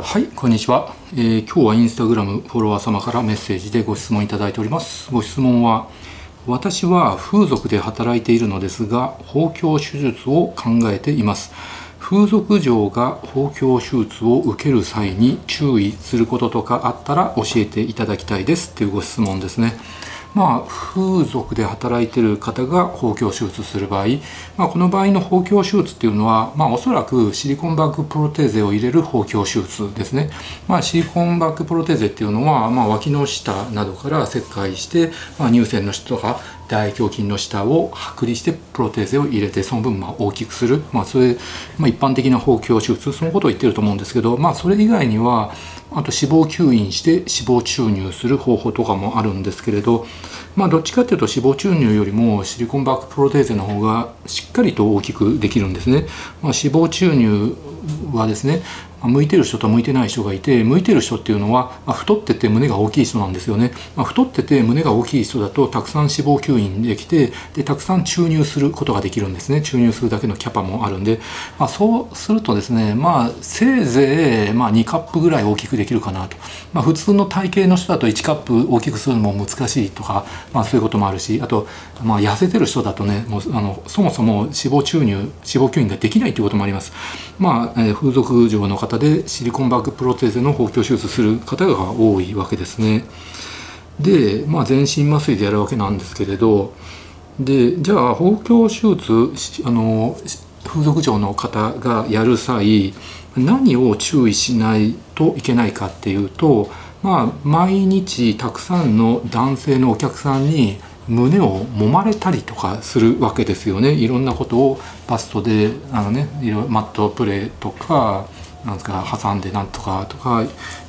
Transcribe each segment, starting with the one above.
はい、こんにちは。今日はインスタグラムフォロワー様からメッセージでご質問いただいております。ご質問は、私は風俗で働いているのですが、豊胸手術を考えています。風俗嬢が豊胸手術を受ける際に注意することとかあったら教えていただきたいですというご質問ですね。風俗で働いている方が豊胸手術する場合、この場合の豊胸手術っていうのは、おそらくシリコンバッグプロテーゼを入れる豊胸手術ですね。シリコンバッグプロテーゼっていうのは、脇の下などから切開して、乳腺の下とか大胸筋の下を剥離してプロテーゼを入れて、その分大きくする、一般的な豊胸手術、そのことを言ってると思うんですけど、それ以外にはあと脂肪吸引して脂肪注入する方法とかもあるんですけれど、どっちかっていうと脂肪注入よりもシリコンバッグプロテーゼの方がしっかりと大きくできるんですね。脂肪注入はですね、向いてる人と向いてない人がいて、向いてる人っていうのは太ってて胸が大きい人なんですよね。太ってて胸が大きい人だとたくさん脂肪吸引できて、でたくさん注入することができるんですね。注入するだけのキャパもあるんで、そうするとですね、せいぜい2カップぐらい大きくできるかなと。普通の体型の人だと1カップ大きくするのも難しいとか、そういうこともあるし、あと、痩せてる人だとね、そもそも脂肪注入脂肪吸引ができないということもあります。風俗嬢の方でシリコンバッグプロテーゼの豊胸手術する方が多いわけですね。で、全身麻酔でやるわけなんですけれど、でじゃあ豊胸手術風俗嬢の方がやる際、何を注意しないといけないかっていうと、毎日たくさんの男性のお客さんに胸を揉まれたりとかするわけですよね。いろんなことをバストでマットプレーとか挟んでなんとかとか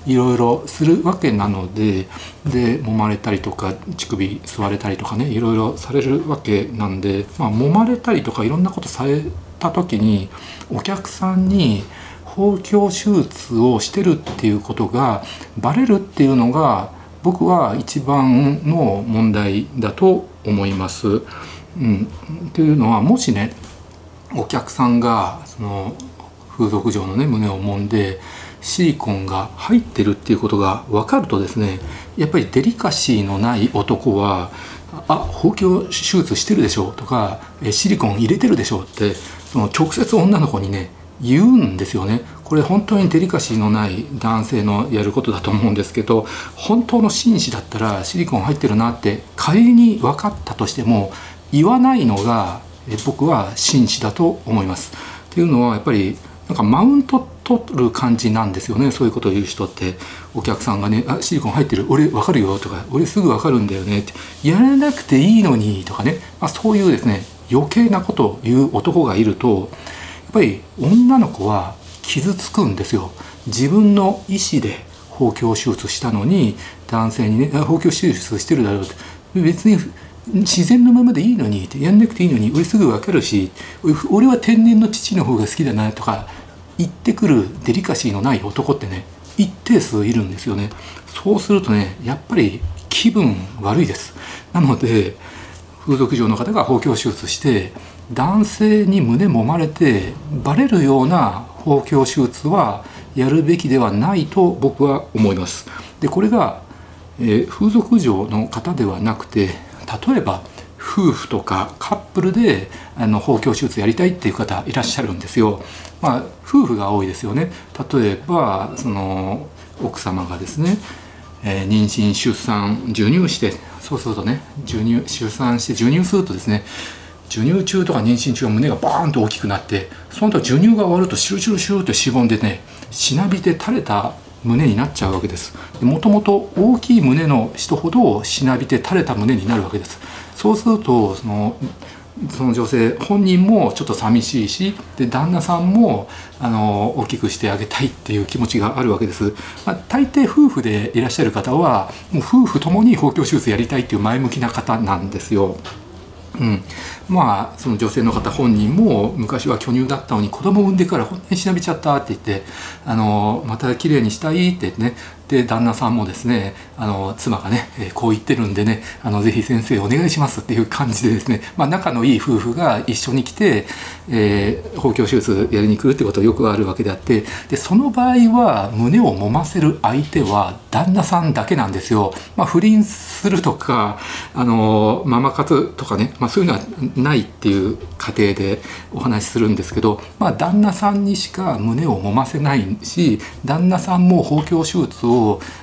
いろいろするわけなので、揉まれたりとか乳首吸われたりとかね、いろいろされるわけなんで、揉まれたりとかいろんなことされた時にお客さんに豊胸手術をしてるっていうことがバレるっていうのが僕は一番の問題だと思います。というのは、もしねお客さんがその風俗嬢のね胸を揉んでシリコンが入ってるっていうことが分かるとですね、やっぱりデリカシーのない男は「あ、豊胸手術してるでしょ」とか「シリコン入れてるでしょ」ってその直接女の子にね言うんですよね。これ本当にデリカシーのない男性のやることだと思うんですけど、本当の紳士だったらシリコン入ってるなって仮に分かったとしても言わないのが僕は紳士だと思います。っていうのはやっぱりマウント取る感じなんですよね。そういうことを言う人ってお客さんがね「あ、シリコン入ってる、俺分かるよ」とか「俺すぐ分かるんだよね」って「やらなくていいのに」とかね、そういうですね余計なことを言う男がいると、やっぱり女の子は傷つくんですよ。自分の意思で豊胸手術したのに男性にね「豊胸手術してるだろう」って「別に自然のままでいいのに」って「やんなくていいのに、俺すぐ分かるし、俺は天然の父の方が好きだな」とか言ってくるデリカシーのない男ってね一定数いるんですよね。そうするとね、やっぱり気分悪いです。なので風俗嬢の方が豊胸手術して男性に胸揉まれてバレるような豊胸手術はやるべきではないと僕は思います。でこれが、風俗嬢の方ではなくて、例えば夫婦とかカップルで豊胸手術やりたいっていう方いらっしゃるんですよ。夫婦が多いですよね。例えばその奥様がですね、妊娠出産授乳して、そうするとね出産して授乳するとですね、授乳中とか妊娠中は胸がバーンと大きくなって、そのと授乳が終わるとシュルシュルシュルってしぼんでね、しなびて垂れた胸になっちゃうわけです。もともと大きい胸の人ほどしなびて垂れた胸になるわけです。そうするとその女性本人もちょっと寂しいし、で旦那さんも大きくしてあげたいっていう気持ちがあるわけです。大抵夫婦でいらっしゃる方はもう夫婦ともに豊胸手術やりたいっていう前向きな方なんですよ。その女性の方本人も昔は巨乳だったのに子供産んでから本当にしなびちゃったって言ってまた綺麗にしたいってね、で旦那さんもですね、妻がね、こう言ってるんでね、ぜひ先生お願いしますっていう感じでですね、まあ、仲のいい夫婦が一緒に来て、豊胸手術やりに来るってことはよくあるわけであって、でその場合は胸を揉ませる相手は旦那さんだけなんですよ。まあ、不倫するとか、ママ活とかね、まあ、そういうのはないっていう過程でお話しするんですけど、まあ、旦那さんにしか胸を揉ませないし、旦那さんも豊胸手術を、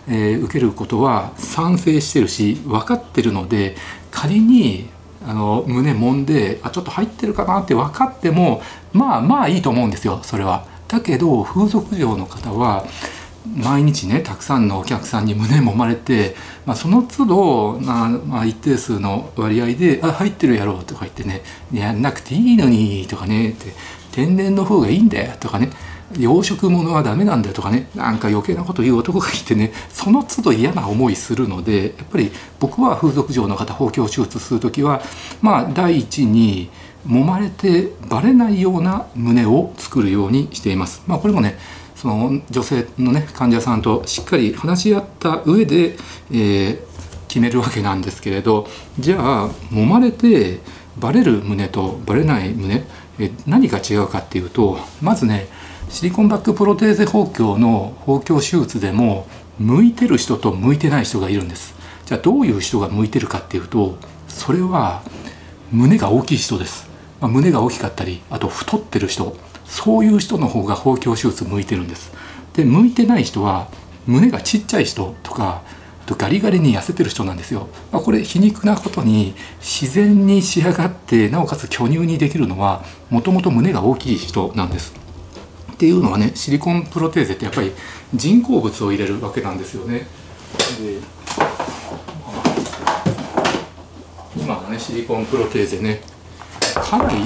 受けることは賛成してるし分かってるので、仮に胸揉んでちょっと入ってるかなって分かってもまあまあいいと思うんですよ、それは。だけど風俗嬢の方は毎日ね、たくさんのお客さんに胸揉まれて、まあ、その都度、まあ、一定数の割合で「あ、入ってるやろ」とか言ってね「やんなくていいのに」とかねって「天然の方がいいんだよ」とかね「養殖物はダメなんだよ」とかね、なんか余計なこと言う男がいてね、その都度嫌な思いするので、やっぱり僕は風俗嬢の方豊胸手術する時は、まあ第一に揉まれてバレないような胸を作るようにしています。まあ、これもね、その女性のね、患者さんとしっかり話し合った上で、決めるわけなんですけれど、じゃあ揉まれてバレる胸とバレない胸、何が違うかっていうと、まずね、シリコンバッグプロテーゼ豊胸の豊胸手術でも向いてる人と向いてない人がいるんです。じゃあどういう人が向いてるかっていうと、それは胸が大きい人です。まあ、胸が大きかったり、あと太ってる人、そういう人の方が豊胸手術向いてるんです。で、向いてない人は胸がちっちゃい人とか、あとガリガリに痩せてる人なんですよ。まあ、これ皮肉なことに自然に仕上がって、なおかつ巨乳にできるのはもともと胸が大きい人なんです。っていうのはね、シリコンプロテーゼってやっぱり人工物を入れるわけなんですよね。で、今のね、シリコンプロテーゼね、かなり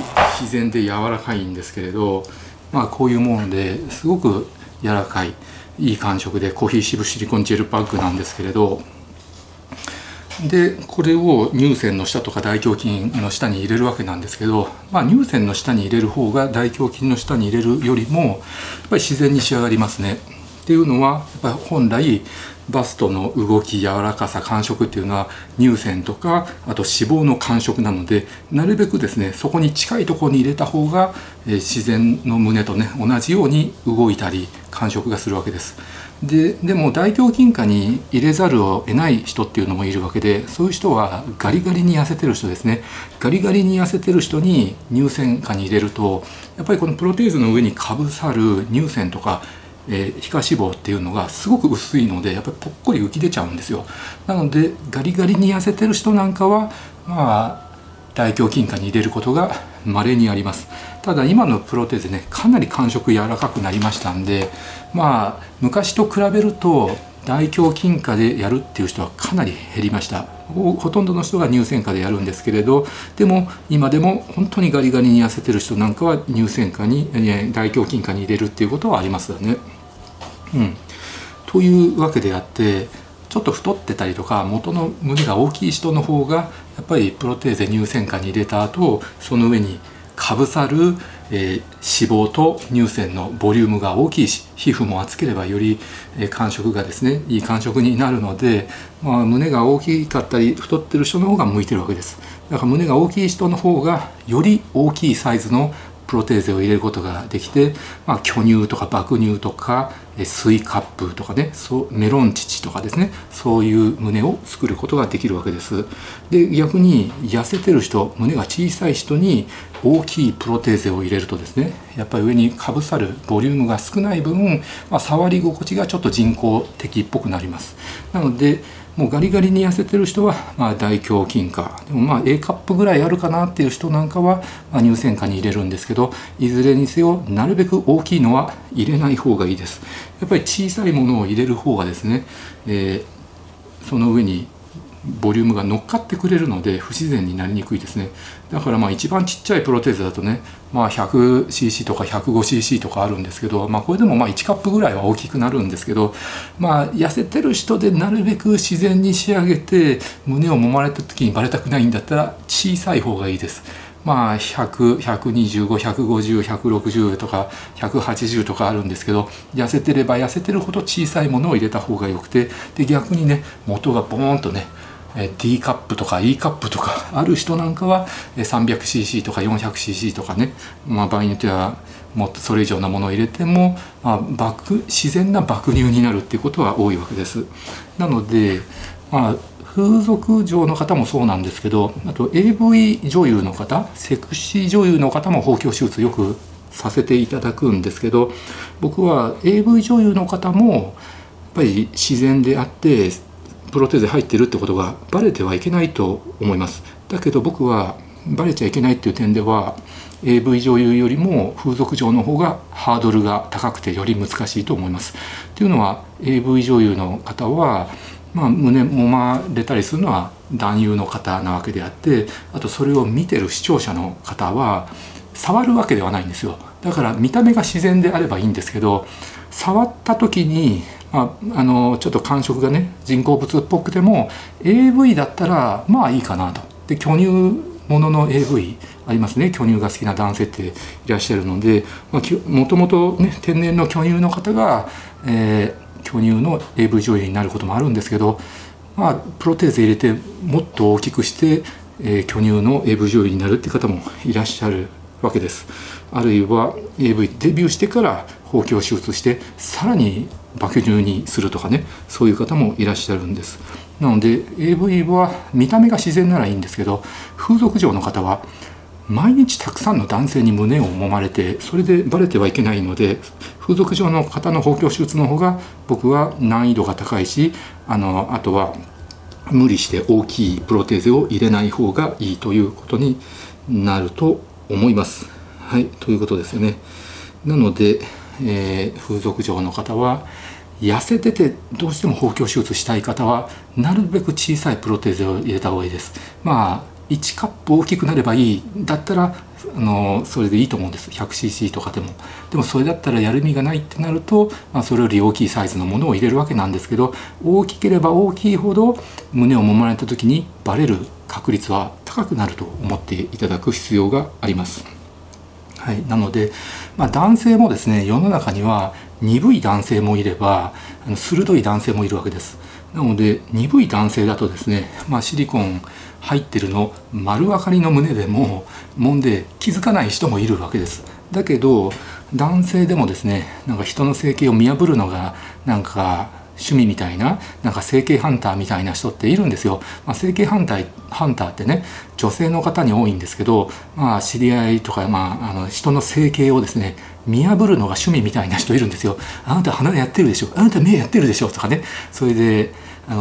自然で柔らかいんですけれど、まあ、こういうものですごく柔らかい、いい感触でコヒーシブシリコンジェルパッグなんですけれど、でこれを乳腺の下とか大胸筋の下に入れるわけなんですけど、まあ、乳腺の下に入れる方が大胸筋の下に入れるよりもやっぱり自然に仕上がりますね。っていうのはやっぱり本来バストの動き、柔らかさ、感触っていうのは乳腺とか、あと脂肪の感触なので、なるべくですね、そこに近いところに入れた方が、自然の胸とね、同じように動いたり感触がするわけです。でも大胸筋下に入れざるを得ない人っていうのもいるわけで、そういう人はガリガリに痩せてる人ですね。ガリガリに痩せてる人に乳腺下に入れると、やっぱりこのプロテーゼの上にかぶさる乳腺とか皮下脂肪っていうのがすごく薄いので、やっぱりぽっこり浮き出ちゃうんですよ。なのでガリガリに痩せてる人なんかは、まあ、大胸筋下に入れることが稀にあります。ただ今のプロテーゼね、かなり感触柔らかくなりましたんで、まあ昔と比べると大胸筋下でやるっていう人はかなり減りました。ほとんどの人が乳腺下でやるんですけれど、でも今でも本当にガリガリに痩せてる人なんかは乳腺下に、大胸筋下に入れるっていうことはありますよね。うん、というわけであって、ちょっと太ってたりとか元の胸が大きい人の方がやっぱりプロテーゼ乳腺下に入れた後、その上にかぶさる、脂肪と乳腺のボリュームが大きいし、皮膚も厚ければより、感触がですね、いい感触になるので、まあ、胸が大きかったり太ってる人の方が向いてるわけです。だから胸が大きい人の方がより大きいサイズのプロテーゼを入れることができて、まあ、巨乳とか爆乳とかスイカップとかね、メロン乳とかですね、そういう胸を作ることができるわけです。で、逆に痩せてる人、胸が小さい人に大きいプロテーゼを入れるとですね、やっぱり上にかぶさるボリュームが少ない分、まあ、触り心地がちょっと人工的っぽくなります。なのでもうガリガリに痩せてる人は、まあ、大胸筋下でも、まあ A カップぐらいあるかなっていう人なんかは、まあ、乳腺下に入れるんですけど、いずれにせよなるべく大きいのは入れない方がいいです。やっぱり小さいものを入れる方がですね、その上にボリュームが乗っかってくれるので不自然になりにくいですね。だからまあ一番ちっちゃいプロテーゼだとね、まあ 100cc とか 105cc とかあるんですけど、まあ、これでもまあ1カップぐらいは大きくなるんですけど、まあ、痩せてる人でなるべく自然に仕上げて胸を揉まれた時にバレたくないんだったら小さい方がいいです。まあ100、125、150、160とか180とかあるんですけど、痩せてれば痩せてるほど小さいものを入れた方がよくて、で逆にね元がボーンとねD カップとか E カップとかある人なんかは 300cc とか 400cc とかね、まあ、場合によってはもっとそれ以上なものを入れても、まあ、自然な爆乳になるっていうことは多いわけです。なので、まあ、風俗嬢の方もそうなんですけど、あと AV 女優の方、セクシー女優の方も豊胸手術よくさせていただくんですけど、僕は AV 女優の方もやっぱり自然であってプロテーゼ入ってるってことがバレてはいけないと思います。だけど僕はバレちゃいけないっていう点では AV 女優よりも風俗嬢の方がハードルが高くてより難しいと思います。っていうのは AV 女優の方は、まあ、胸揉まれたりするのは男優の方なわけであって、あとそれを見てる視聴者の方は触るわけではないんですよ。だから見た目が自然であればいいんですけど、触った時にちょっと感触がね人工物っぽくても AV だったらまあいいかなと。で巨乳ものの AV ありますね。巨乳が好きな男性っていらっしゃるので、まあ、もともとね天然の巨乳の方が、巨乳の AV 女優になることもあるんですけど、まあ、プロテーゼ入れてもっと大きくして、巨乳の AV 女優になるって方もいらっしゃるわけです。あるいは AV デビューしてから豊胸手術してさらに爆乳にするとかね、そういう方もいらっしゃるんです。なので AV は見た目が自然ならいいんですけど、風俗嬢の方は毎日たくさんの男性に胸を揉まれて、それでバレてはいけないので、風俗嬢の方の豊胸手術の方が僕は難易度が高いし、あとは無理して大きいプロテーゼを入れない方がいいということになると思います。はい、ということですよね。なので風俗嬢の方は痩せててどうしても豊胸手術したい方はなるべく小さいプロテーゼを入れた方がいいです。まあ1カップ大きくなればいいだったらそれでいいと思うんです。 100cc とかでも。でもそれだったらやる意味がないってなると、まあ、それより大きいサイズのものを入れるわけなんですけど、大きければ大きいほど胸を揉まれた時にバレる確率は高くなると思っていただく必要があります。はい、なので、まあ、男性もですね、世の中には鈍い男性もいれば鋭い男性もいるわけです。なので鈍い男性だとですね、まあ、シリコン入ってるの丸分かりの胸でも揉んで気づかない人もいるわけです。だけど男性でもですね、なんか人の整形を見破るのがなんか趣味みたいな、なんか整形ハンターみたいな人っているんですよ。まあ、整形ハンターってね女性の方に多いんですけど、まあ、知り合いとか、まあ、人の整形をですね見破るのが趣味みたいな人いるんですよ。あなた鼻やってるでしょ、あなた目やってるでしょとかね。それで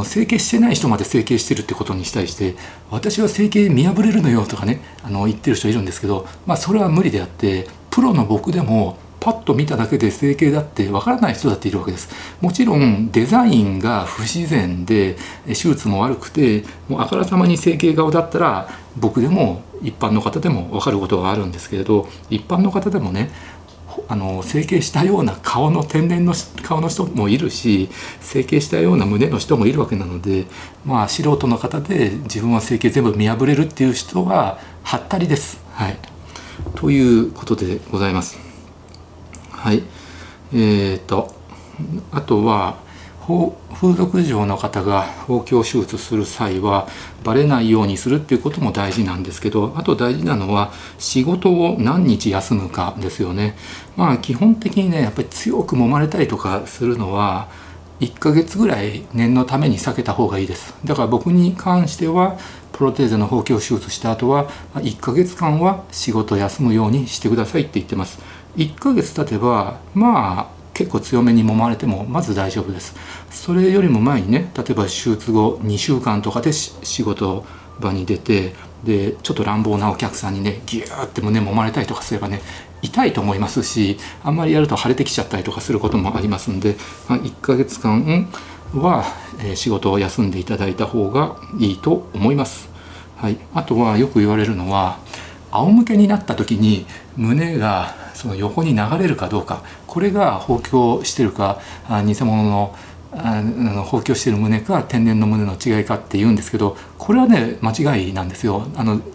整形してない人まで整形してるってことに対して「私は整形見破れるのよ」とかね言ってる人いるんですけど、まあ、それは無理であって、プロの僕でもパッと見ただけで整形だってわからない人だっているわけです。もちろんデザインが不自然で手術も悪くてもうあからさまに整形顔だったら僕でも一般の方でもわかることがあるんですけれど、一般の方でもね整形したような顔の天然の顔の人もいるし、整形したような胸の人もいるわけなので、まあ、素人の方で自分は整形全部見破れるっていう人ははったりです。はい、ということでございます。はい、あとは風俗嬢の方が豊胸手術する際はバレないようにするっていうことも大事なんですけど、あと大事なのは仕事を何日休むかですよね。まあ基本的にねやっぱり強く揉まれたりとかするのは1ヶ月ぐらい念のために避けた方がいいです。だから僕に関してはプロテーゼの豊胸手術した後は1ヶ月間は仕事を休むようにしてくださいって言ってます。1ヶ月経てばまあ結構強めに揉まれてもまず大丈夫です。それよりも前にね、例えば手術後2週間とかで仕事場に出て、でちょっと乱暴なお客さんにねギューって胸揉まれたりとかすればね痛いと思いますし、あんまりやると腫れてきちゃったりとかすることもありますんで、1ヶ月間は仕事を休んでいただいた方がいいと思います。はい、あとはよく言われるのは仰向けになった時に胸がその横に流れるかどうか、これが豊胸してるか偽物の補強している胸か天然の胸の違いかって言うんですけど、これはね間違いなんですよ。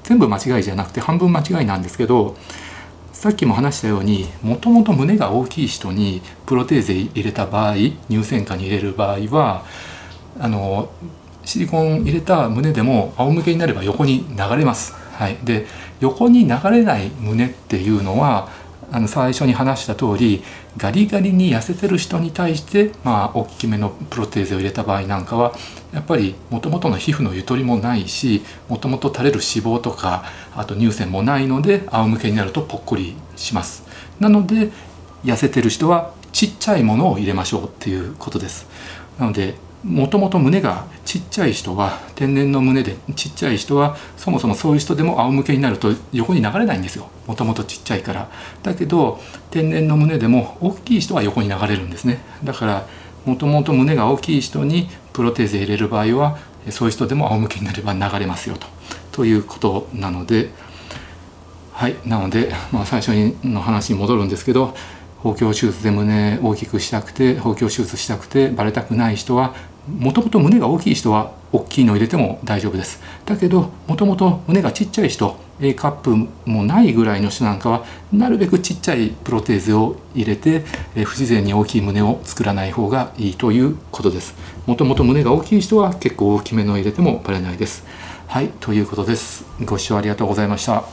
全部間違いじゃなくて半分間違いなんですけど、さっきも話したようにもともと胸が大きい人にプロテーゼ入れた場合、乳腺下に入れる場合はシリコン入れた胸でも仰向けになれば横に流れます。はい、で横に流れない胸っていうのは最初に話した通りガリガリに痩せてる人に対して、大きめのプロテーゼを入れた場合なんかはやっぱりもともとの皮膚のゆとりもないし、もともと垂れる脂肪とかあと乳腺もないので仰向けになるとぽっこりします。なので痩せてる人はちっちゃいものを入れましょうっていうことです。なのでもともと胸がちっちゃい人は、天然の胸でちっちゃい人はそもそもそういう人でも仰向けになると横に流れないんですよ、もともとちっちゃいから。だけど天然の胸でも大きい人は横に流れるんですね。だからもともと胸が大きい人にプロテーゼ入れる場合はそういう人でも仰向けになれば流れますよということなので、はい、なので、最初の話に戻るんですけど、補強手術で胸大きくしたくて補強手術したくてバレたくない人は、もともと胸が大きい人は大きいのを入れても大丈夫です。だけどもともと胸がちっちゃい人、 A カップもないぐらいの人なんかはなるべくちっちゃいプロテーゼを入れて不自然に大きい胸を作らない方がいいということです。もともと胸が大きい人は結構大きめのを入れてもバレないです。はい、ということです。ご視聴ありがとうございました。